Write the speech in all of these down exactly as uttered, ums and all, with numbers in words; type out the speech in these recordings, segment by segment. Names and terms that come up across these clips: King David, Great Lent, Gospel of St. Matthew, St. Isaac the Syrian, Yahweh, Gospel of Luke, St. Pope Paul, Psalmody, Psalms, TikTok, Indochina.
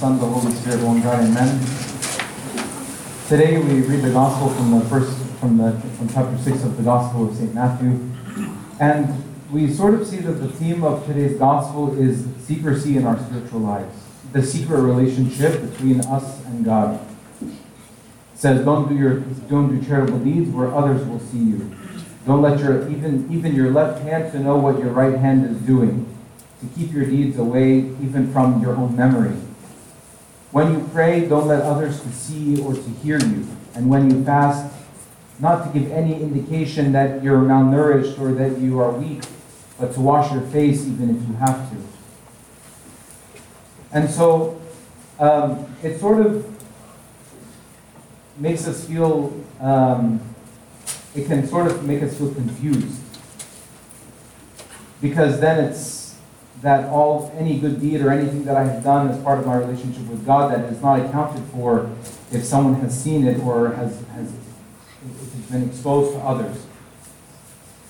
Son, the Holy Spirit, one God, amen. Today we read the Gospel from the first, from the from chapter six of the Gospel of Saint Matthew, and we sort of see that the theme of today's Gospel is secrecy in our spiritual lives, the secret relationship between us and God. It says, "Don't do your don't do charitable deeds where others will see you. Don't let your even even your left hand to know what your right hand is doing." To keep your deeds away even from your own memory. When you pray, don't let others to see or to hear you. And when you fast, not to give any indication that you're malnourished or that you are weak, but to wash your face even if you have to. And so, um, it sort of makes us feel, um, it can sort of make us feel confused. Because then it's that all any good deed or anything that I have done as part of my relationship with God that is not accounted for if someone has seen it or has has been exposed to others.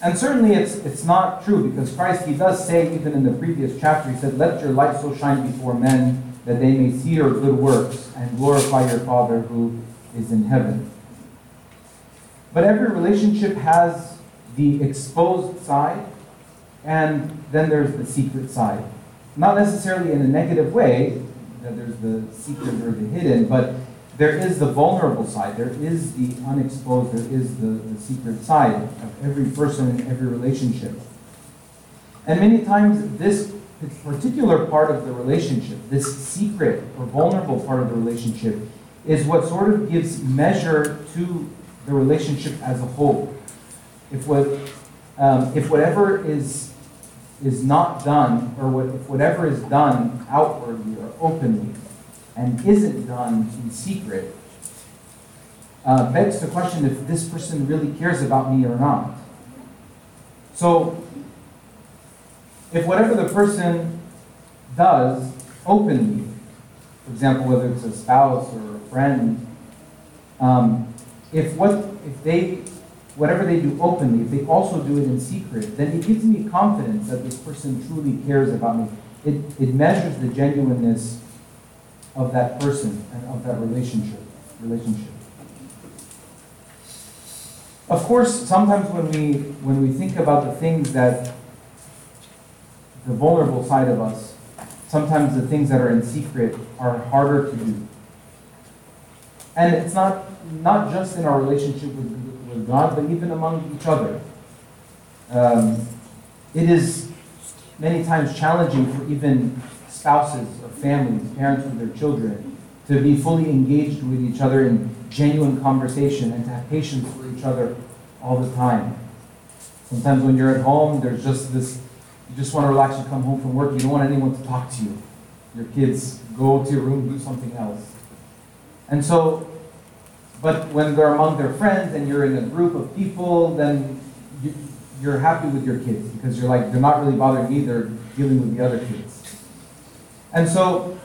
And certainly it's it's not true, because Christ, he does say even in the previous chapter, he said, "Let your light so shine before men that they may see your good works and glorify your Father who is in heaven." But every relationship has the exposed side, and then there's the secret side. Not necessarily in a negative way, that there's the secret or the hidden, but there is the vulnerable side, there is the unexposed, there is the, the secret side of every person and every relationship. And many times this particular part of the relationship, this secret or vulnerable part of the relationship, is what sort of gives measure to the relationship as a whole. If what Um, if whatever is is not done, or what, if whatever is done outwardly or openly, and isn't done in secret, uh, begs the question if this person really cares about me or not. So, if whatever the person does openly, for example, whether it's a spouse or a friend, um, if what if they whatever they do openly, if they also do it in secret, then it gives me confidence that this person truly cares about me. It it measures the genuineness of that person and of that relationship. Relationship. Of course, sometimes when we when we think about the things that the vulnerable side of us, sometimes the things that are in secret are harder to do. And it's not not just in our relationship with with God, but even among each other. Um, it is many times challenging for even spouses or families, parents with their children, to be fully engaged with each other in genuine conversation and to have patience for each other all the time. Sometimes when you're at home, there's just this, you just want to relax, you come home from work, you don't want anyone to talk to you. Your kids go to your room, do something else. And so, but when they're among their friends and you're in a group of people, then you, you're happy with your kids because you're like, they're not really bothering me, they're dealing with the other kids. And so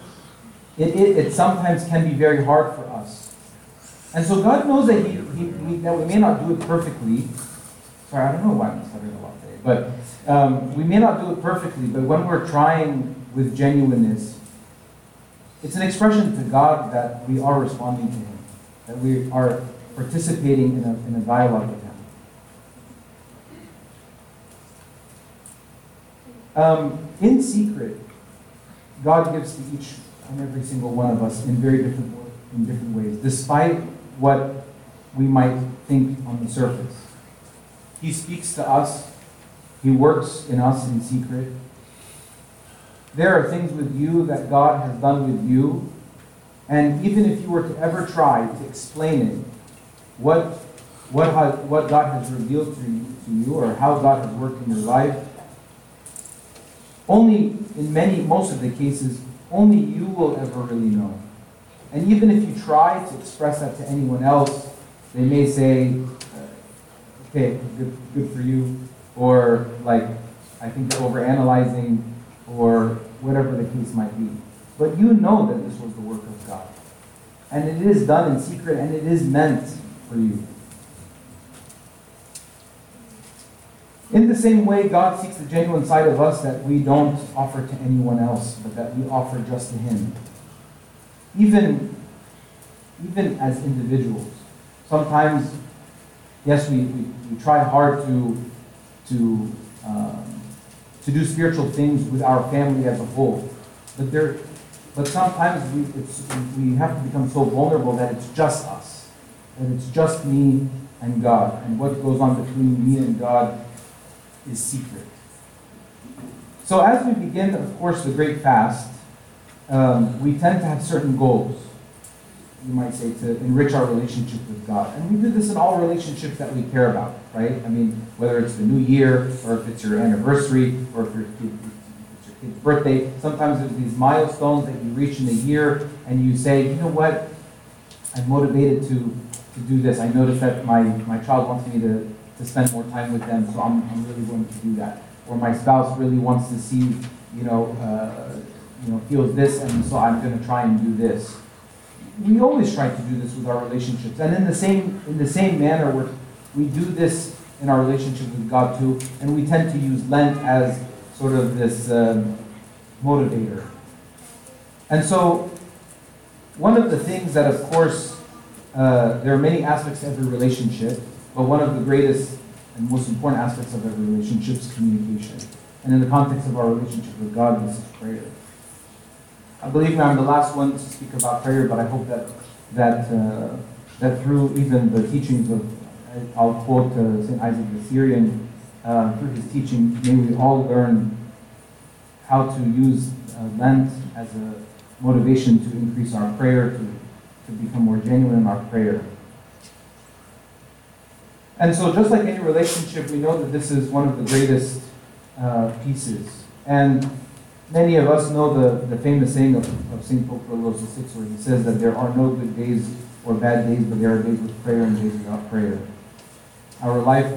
it, it, it sometimes can be very hard for us. And so God knows that, he, he, we, that we may not do it perfectly. Sorry, I don't know why I'm stuttering a lot today. But um, we may not do it perfectly, but when we're trying with genuineness, it's an expression to God that we are responding to him, that we are participating in a, in a dialogue with him. Um, in secret, God gives to each and every single one of us in very different in different ways, despite what we might think on the surface. He speaks to us. He works in us in secret. There are things with you that God has done with you, and even if you were to ever try to explain it, what what has, what God has revealed to you, to you, or how God has worked in your life, only in many, most of the cases, only you will ever really know. And even if you try to express that to anyone else, they may say, "Okay, good, good for you," or like, "I think you're overanalyzing," or whatever the case might be. But you know that this was the work of God. And it is done in secret, and it is meant for you. In the same way, God seeks the genuine side of us that we don't offer to anyone else, but that we offer just to him. even, even as individuals. Sometimes, yes, we, we, we try hard to to um, to do spiritual things with our family as a whole, but there, but sometimes we it's, we have to become so vulnerable that it's just us, that it's just me and God, and what goes on between me and God is secret. So as we begin, of course, the Great Fast, um, we tend to have certain goals, you might say, to enrich our relationship with God. And we do this in all relationships that we care about, right? I mean, whether it's the new year, or if it's your anniversary, or if it's your kid's birthday, sometimes there's these milestones that you reach in a year, and you say, you know what, I'm motivated to to do this. I noticed that my, my child wants me to, to spend more time with them, so I'm, I'm really going to do that. Or my spouse really wants to see, you know, uh, you know, feels this, and so I'm going to try and do this. We always try to do this with our relationships, and in the same in the same manner, we're, we do this in our relationship with God too. And we tend to use Lent as sort of this um, motivator. And so, one of the things that, of course, Uh, there are many aspects to every relationship, but one of the greatest and most important aspects of every relationship is communication. And in the context of our relationship with God, this is prayer. I believe I'm the last one to speak about prayer, but I hope that that uh, that through even the teachings of, I'll quote uh, Saint Isaac the Syrian, uh, through his teaching, may we all learn how to use uh, Lent as a motivation to increase our prayer, to to become more genuine in our prayer. And so just like any relationship, we know that this is one of the greatest uh, pieces. And many of us know the, the famous saying of, of Saint Pope Paul, where he says that there are no good days or bad days, but there are days with prayer and days without prayer. Our life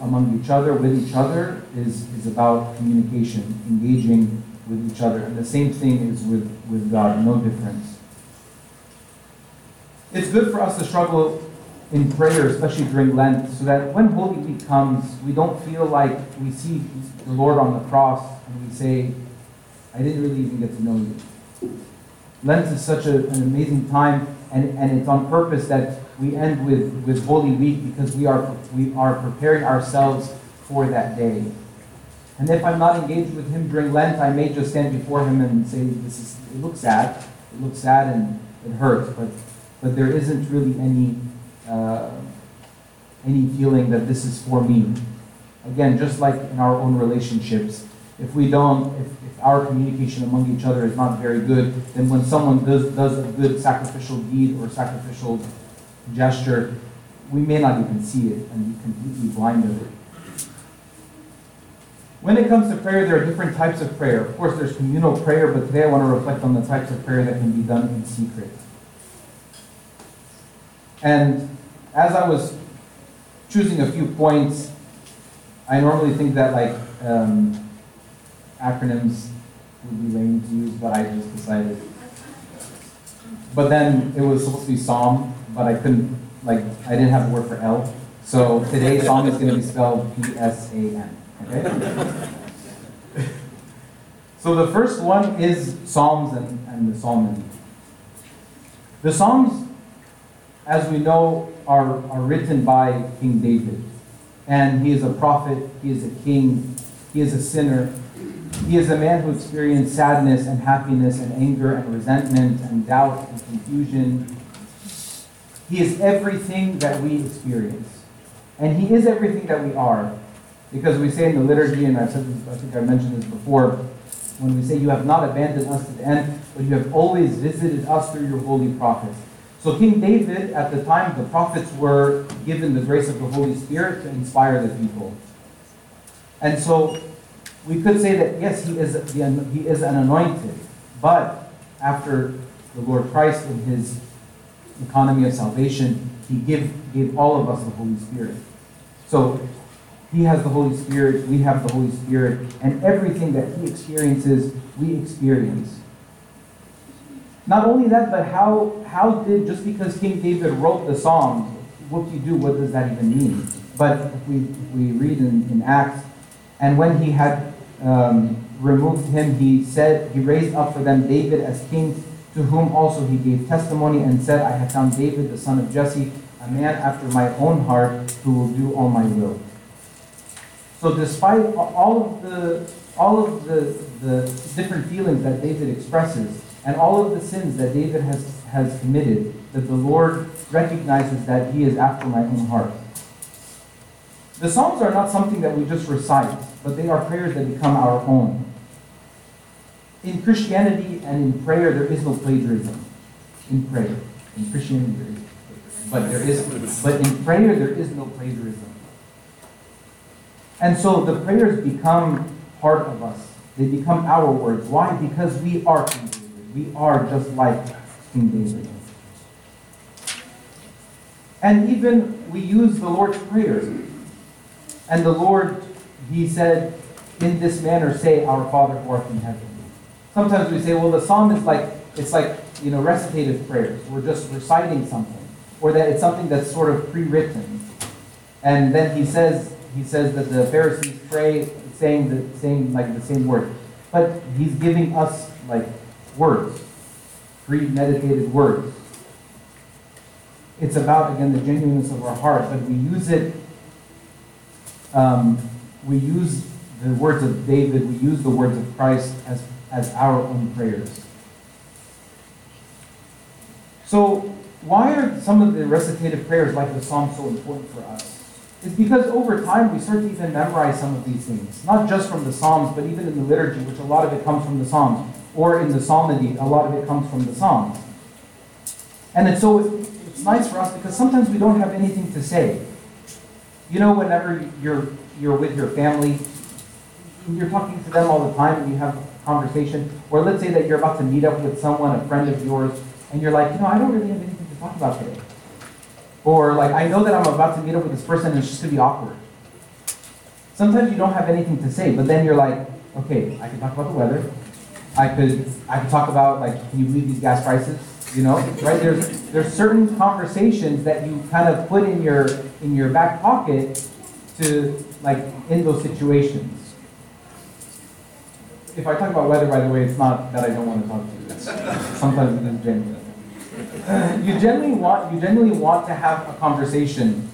among each other, with each other, is, is about communication, engaging with each other. And the same thing is with, with God, no difference. It's good for us to struggle in prayer, especially during Lent, so that when Holy Week comes, we don't feel like we see the Lord on the cross and we say, I didn't really even get to know you. Lent is such a, an amazing time, and, and it's on purpose that we end with, with Holy Week, because we are, we are preparing ourselves for that day. And if I'm not engaged with Him during Lent, I may just stand before Him and say, "This is, it looks sad, it looks sad and it hurts, but But there isn't really any uh, any feeling that this is for me." Again, just like in our own relationships, if we don't, if, if our communication among each other is not very good, then when someone does does a good sacrificial deed or sacrificial gesture, we may not even see it and be completely blind of it. When it comes to prayer, there are different types of prayer. Of course, there's communal prayer, but today I want to reflect on the types of prayer that can be done in secret. And as I was choosing a few points, I normally think that like um, acronyms would be lame to use, but I just decided. But then it was supposed to be Psalm, but I couldn't, like, I didn't have a word for L. So today, Psalm is going to be spelled P S A M, okay? So the first one is Psalms and, and the Psalmody. The Psalms, as we know, are, are written by King David. And he is a prophet, he is a king, he is a sinner. He is a man who experienced sadness and happiness and anger and resentment and doubt and confusion. He is everything that we experience. And he is everything that we are. Because we say in the liturgy, and I've said this, I think I mentioned this before, when we say, "You have not abandoned us to the end, but you have always visited us through your holy prophets." So King David, at the time, the prophets were given the grace of the Holy Spirit to inspire the people. And so we could say that, yes, he is the, he is an anointed, but after the Lord Christ in his economy of salvation, he give, gave all of us the Holy Spirit. So he has the Holy Spirit, we have the Holy Spirit, and everything that he experiences, we experience. Not only that, but how how did, just because King David wrote the Psalms, whoop-de-doo, what does that even mean? But we we read in, in Acts, and when he had um, removed him, he said, he raised up for them David as king to whom also he gave testimony and said, I have found David, the son of Jesse, a man after my own heart, who will do all my will. So despite all of the all of the, the different feelings that David expresses and all of the sins that David has, has committed, that the Lord recognizes that he is after my own heart. The Psalms are not something that we just recite, but they are prayers that become our own. In Christianity and in prayer, there is no plagiarism. In prayer. In Christianity, there is plagiarism. But, there is, but in prayer, there is no plagiarism. And so the prayers become part of us. They become our words. Why? Because we are King David. We are just like King David. And even we use the Lord's Prayer. And the Lord, he said, in this manner say, Our Father who art in heaven. Sometimes we say, well, the psalm is like, it's like, you know, recitative prayers. We're just reciting something. Or that it's something that's sort of pre-written. And then he says, he says that the Pharisees pray saying the same, like the same word. But he's giving us, like, words. Premeditated words. It's about, again, the genuineness of our heart. But we use it, um, we use the words of David, we use the words of Christ as as our own prayers. So why are some of the recitative prayers like the psalm so important for us? It's because over time we start to even memorize some of these things, not just from the Psalms, but even in the liturgy, which a lot of it comes from the Psalms, or in the psalmody, a lot of it comes from the Psalms. And it's so it's nice for us because sometimes we don't have anything to say. You know, whenever you're you're with your family, you're talking to them all the time, and you have conversation, or let's say that you're about to meet up with someone, a friend of yours, and you're like, you know, I don't really have anything to talk about today. Or like, I know that I'm about to meet up with this person and it's just going to be awkward. Sometimes you don't have anything to say, but then you're like, okay, I can talk about the weather. I could I could talk about, like, can you believe these gas prices? You know, right? There's there's certain conversations that you kind of put in your in your back pocket to, like, in those situations. If I talk about weather, by the way, it's not that I don't want to talk to you. It's, sometimes it is genuine. You generally want you generally want to have a conversation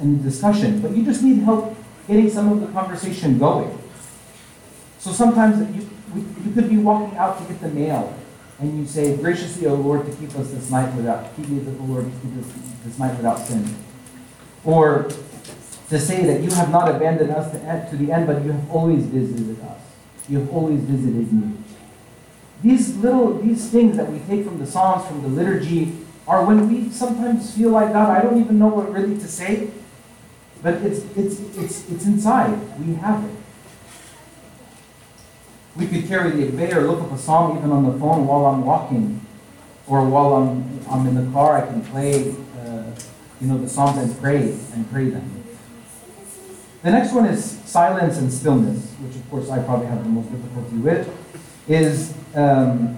and discussion, but you just need help getting some of the conversation going. So sometimes you you could be walking out to get the mail, and you say, "Graciously, O Lord, to keep us this night without keep me, O Lord, to keep us this night without sin," or to say that you have not abandoned us to, to the end, but you have always visited us. You have always visited me. These little, these things that we take from the Psalms, from the liturgy, are when we sometimes feel like, God, I don't even know what really to say, but it's it's it's it's inside. We have it. We could carry the obey or look up a psalm even on the phone while I'm walking, or while I'm I'm in the car. I can play, uh, you know, the psalms and pray and pray them. The next one is silence and stillness, which of course I probably have the most difficulty with, is um,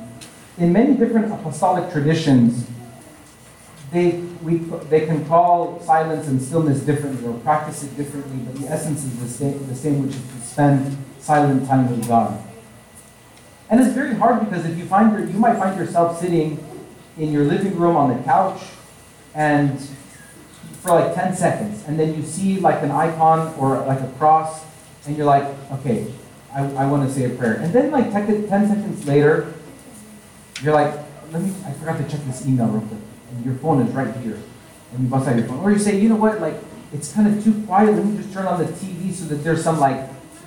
in many different apostolic traditions, they we they can call silence and stillness differently or practice it differently, but the essence is the same, the same, which is to spend silent time with God. And it's very hard because if you find your, you might find yourself sitting in your living room on the couch and for like ten seconds, and then you see like an icon or like a cross, and you're like, okay, I, I want to say a prayer. And then like ten seconds later, you're like, let me, I forgot to check this email real quick, and your phone is right here, and you bust out your phone. Or you say, you know what, like, it's kind of too quiet, let me just turn on the T V so that there's some like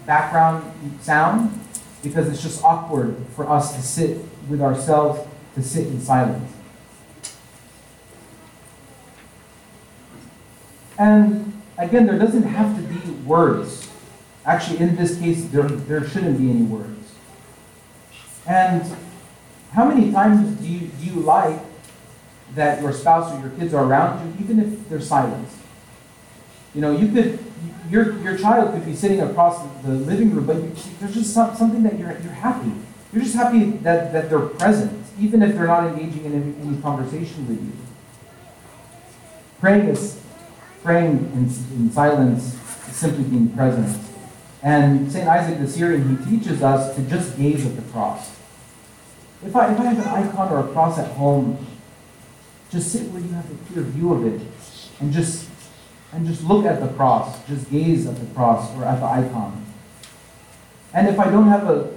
background sound, because it's just awkward for us to sit with ourselves, to sit in silence. And again, there doesn't have to be words. Actually, in this case, there, there shouldn't be any words. And how many times do you, do you like that your spouse or your kids are around you, even if they're silent? You know, you could, your your child could be sitting across the living room, but you, there's just some, something that you're you're happy. You're just happy that, that they're present, even if they're not engaging in any, any conversation with you. Praying is Praying in, in silence is simply being present. And Saint Isaac the Syrian, he teaches us to just gaze at the cross. If I, if I have an icon or a cross at home, just sit where you have a clear view of it, and just and just look at the cross, just gaze at the cross or at the icon. And if I don't have a,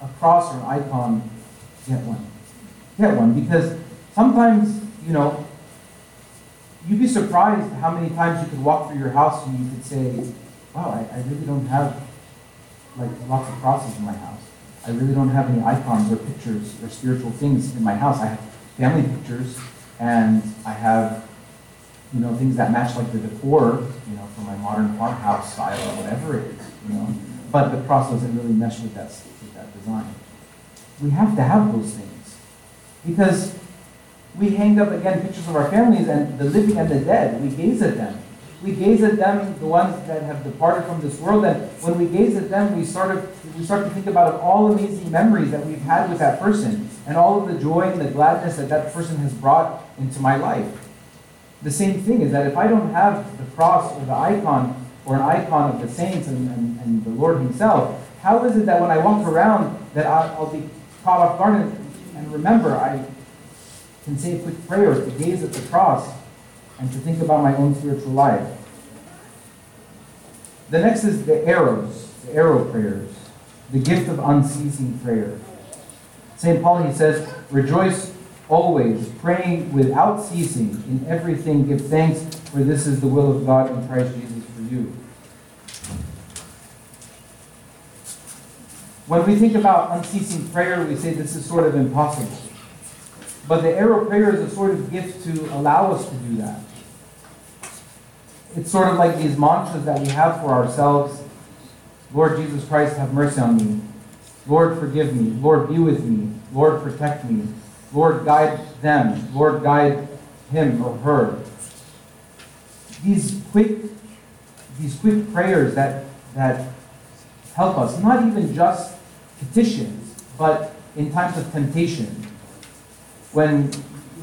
a cross or an icon, get one. Get one, because sometimes, you know, you'd be surprised how many times you could walk through your house and you could say, wow, I, I really don't have like lots of crosses in my house. I really don't have any icons or pictures or spiritual things in my house. I have family pictures, and I have, you know, things that match like the decor, you know, for my modern farmhouse style or whatever it is, you know. But the cross doesn't really mesh with that, with that design. We have to have those things, because we hang up, again, pictures of our families and the living and the dead. We gaze at them. We gaze at them, the ones that have departed from this world, and when we gaze at them, we sort of we start to think about all amazing memories that we've had with that person, and all of the joy and the gladness that that person has brought into my life. The same thing is that if I don't have the cross or the icon, or an icon of the saints and, and, and the Lord himself, how is it that when I walk around that I'll, I'll be caught off guard and, and remember I can say a quick prayer to gaze at the cross and to think about my own spiritual life. The next is the arrows, the arrow prayers, the gift of unceasing prayer. Saint Paul, he says, rejoice always, praying without ceasing, in everything give thanks, for this is the will of God in Christ Jesus for you. When we think about unceasing prayer, we say this is sort of impossible. But the arrow prayer is a sort of gift to allow us to do that. It's sort of like these mantras that we have for ourselves. Lord Jesus Christ, have mercy on me. Lord, forgive me. Lord, be with me. Lord, protect me. Lord, guide them. Lord, guide him or her. These quick, these quick prayers that, that help us, not even just petitions, but in times of temptation. When,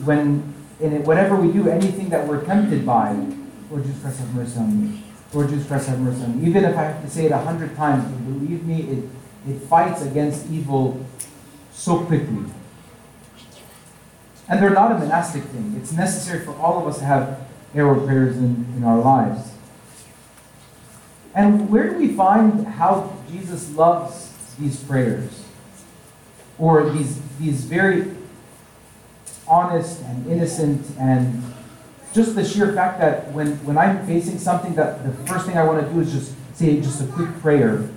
when, in whatever we do, anything that we're tempted by, Lord Jesus Christ, have mercy on me. Lord Jesus Christ, have mercy on me. Even if I have to say it a hundred times, but believe me, it, it fights against evil so quickly. And they're not a monastic thing. It's necessary for all of us to have arrow prayers in, in our lives. And where do we find how Jesus loves these prayers? Or these these very honest and innocent, and just the sheer fact that when, when I'm facing something, that the first thing I want to do is just say just a quick prayer,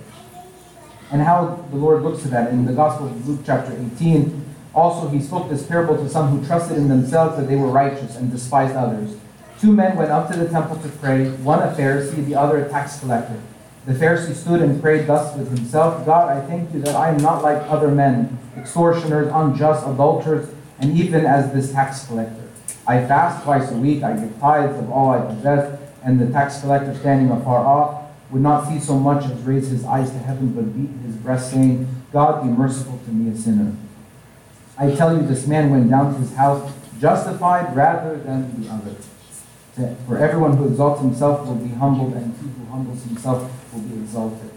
and how the Lord looks to that. In the Gospel of Luke chapter eighteen, also he spoke this parable to some who trusted in themselves that they were righteous and despised others. Two men went up to the temple to pray, one a Pharisee, the other a tax collector. The Pharisee stood and prayed thus with himself, God, I thank you that I am not like other men, extortioners, unjust, adulterers, and even as this tax collector. I fast twice a week, I give tithes of all I possess, and the tax collector, standing afar off, would not see so much as raise his eyes to heaven, but beat his breast, saying, God, be merciful to me, a sinner. I tell you, this man went down to his house justified rather than the other. For everyone who exalts himself will be humbled, and he who humbles himself will be exalted.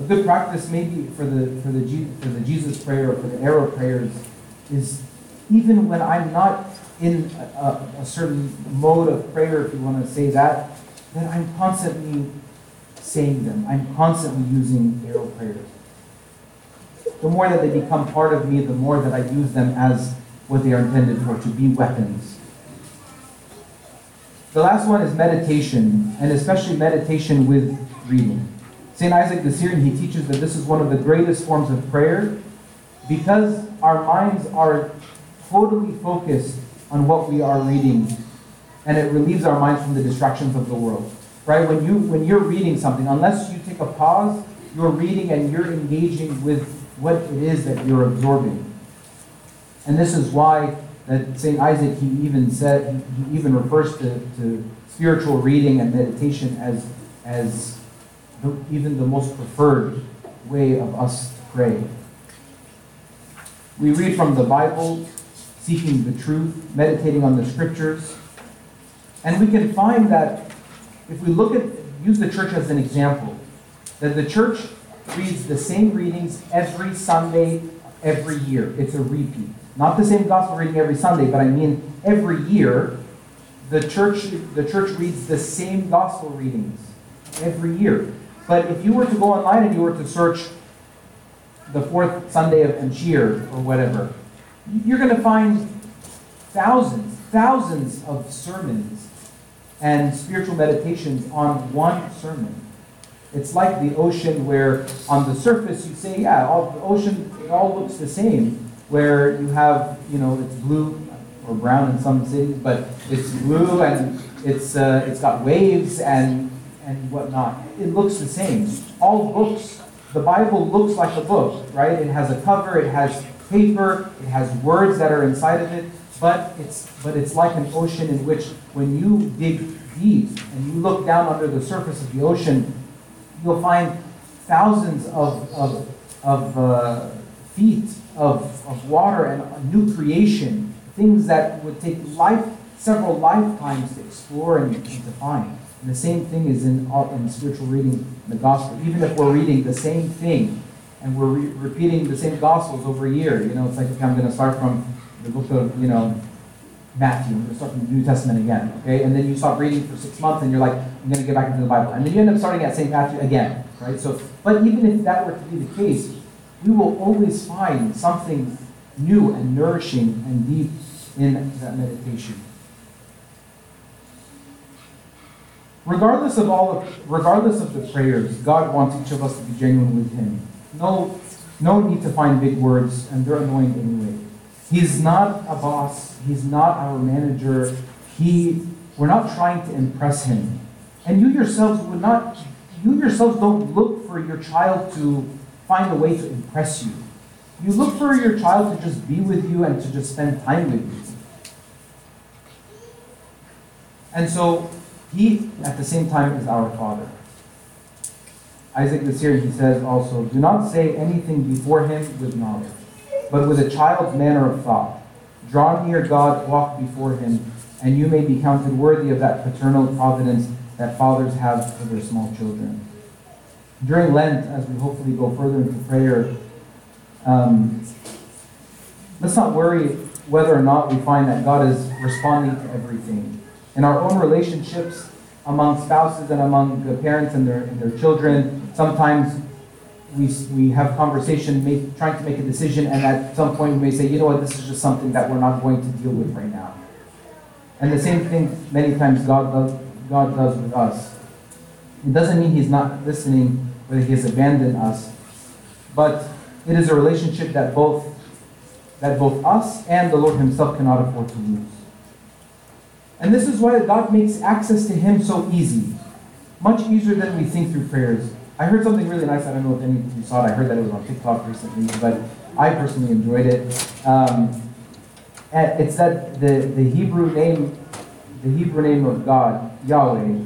A good practice, maybe for the for the for the Jesus prayer or for the arrow prayers, is even when I'm not in a, a certain mode of prayer, if you want to say that, that I'm constantly saying them. I'm constantly using arrow prayers. The more that they become part of me, the more that I use them as what they are intended for, to be weapons. The last one is meditation, and especially meditation with reading. Saint Isaac the Syrian, he teaches that this is one of the greatest forms of prayer, because our minds are totally focused on what we are reading, and it relieves our minds from the distractions of the world. Right? When you when you're reading something, unless you take a pause, you're reading and you're engaging with what it is that you're absorbing. And this is why that Saint Isaac, he even said, he even refers to, to spiritual reading and meditation as as The, even the most preferred way of us to pray. We read from the Bible, seeking the truth, meditating on the scriptures, and we can find that if we look at, use the church as an example, that the church reads the same readings every Sunday every year. It's a repeat. Not the same gospel reading every Sunday, but I mean every year, the church the church reads the same gospel readings every year. But if you were to go online and you were to search the fourth Sunday of Anshir or whatever, you're going to find thousands, thousands of sermons and spiritual meditations on one sermon. It's like the ocean where on the surface you say, yeah, all, the ocean, it all looks the same, where you have, you know, it's blue or brown in some cities, but it's blue and it's uh, it's got waves and and whatnot. It looks the same. All books, the Bible looks like a book, right? It has a cover, it has paper, it has words that are inside of it, but it's but it's like an ocean in which when you dig deep and you look down under the surface of the ocean, you'll find thousands of of, of uh, feet of, of water and a new creation, things that would take life, several lifetimes to explore and, and to find. And the same thing is in, in spiritual reading in the gospel. Even if we're reading the same thing and we're re- repeating the same gospels over a year, you know, it's like, okay, I'm going to start from the book of, you know, Matthew, I'm going to start from the New Testament again, okay? And then you stop reading for six months and you're like, I'm going to get back into the Bible. And then you end up starting at Saint Matthew again, right? So, but even if that were to be the case, we will always find something new and nourishing and deep in that meditation. Regardless of all, of, regardless of the prayers, God wants each of us to be genuine with Him. No, no need to find big words, and they're annoying anyway. He's not a boss. He's not our manager. He, we're not trying to impress Him. And you yourselves would not. You yourselves don't look for your child to find a way to impress you. You look for your child to just be with you and to just spend time with you. And so, He, at the same time, is our Father. Isaac the Syrian, he says also, do not say anything before Him with knowledge, but with a child's manner of thought. Draw near God, walk before Him, and you may be counted worthy of that paternal providence that fathers have for their small children. During Lent, as we hopefully go further into prayer, um, let's not worry whether or not we find that God is responding to everything. In our own relationships, among spouses and among the parents and their and their children, sometimes we we have conversation, make, trying to make a decision, and at some point we may say, you know what, this is just something that we're not going to deal with right now. And the same thing many times God does, God does with us. It doesn't mean He's not listening or that He has abandoned us, but it is a relationship that both that both us and the Lord Himself cannot afford to lose. And this is why God makes access to Him so easy. Much easier than we think through prayers. I heard something really nice. I don't know if any of you saw it. I heard that it was on TikTok recently, but I personally enjoyed it. Um, it's that the, the Hebrew name, the Hebrew name of God, Yahweh,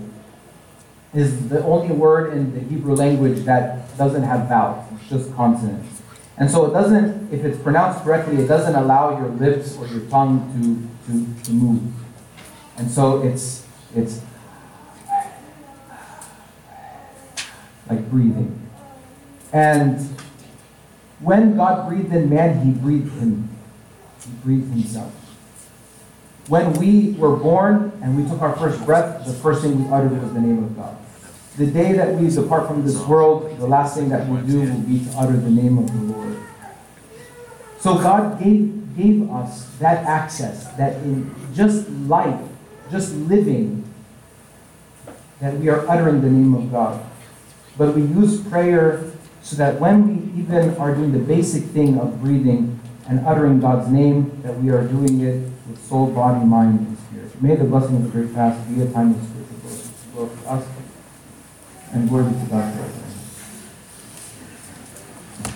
is the only word in the Hebrew language that doesn't have vowels. It's just consonants. And so it doesn't, if it's pronounced correctly, it doesn't allow your lips or your tongue to, to, to move. And so it's it's like breathing. And when God breathed in man, He breathed Him. He breathed Himself. When we were born and we took our first breath, the first thing we uttered was the name of God. The day that we depart from this world, the last thing that we do will be to utter the name of the Lord. So God gave, gave us that access, that in just life, just living, that we are uttering the name of God. But we use prayer so that when we even are doing the basic thing of breathing and uttering God's name, that we are doing it with soul, body, mind, and spirit. May the blessing of the Great Fast be a time of spiritual growth for us and glory to God forever.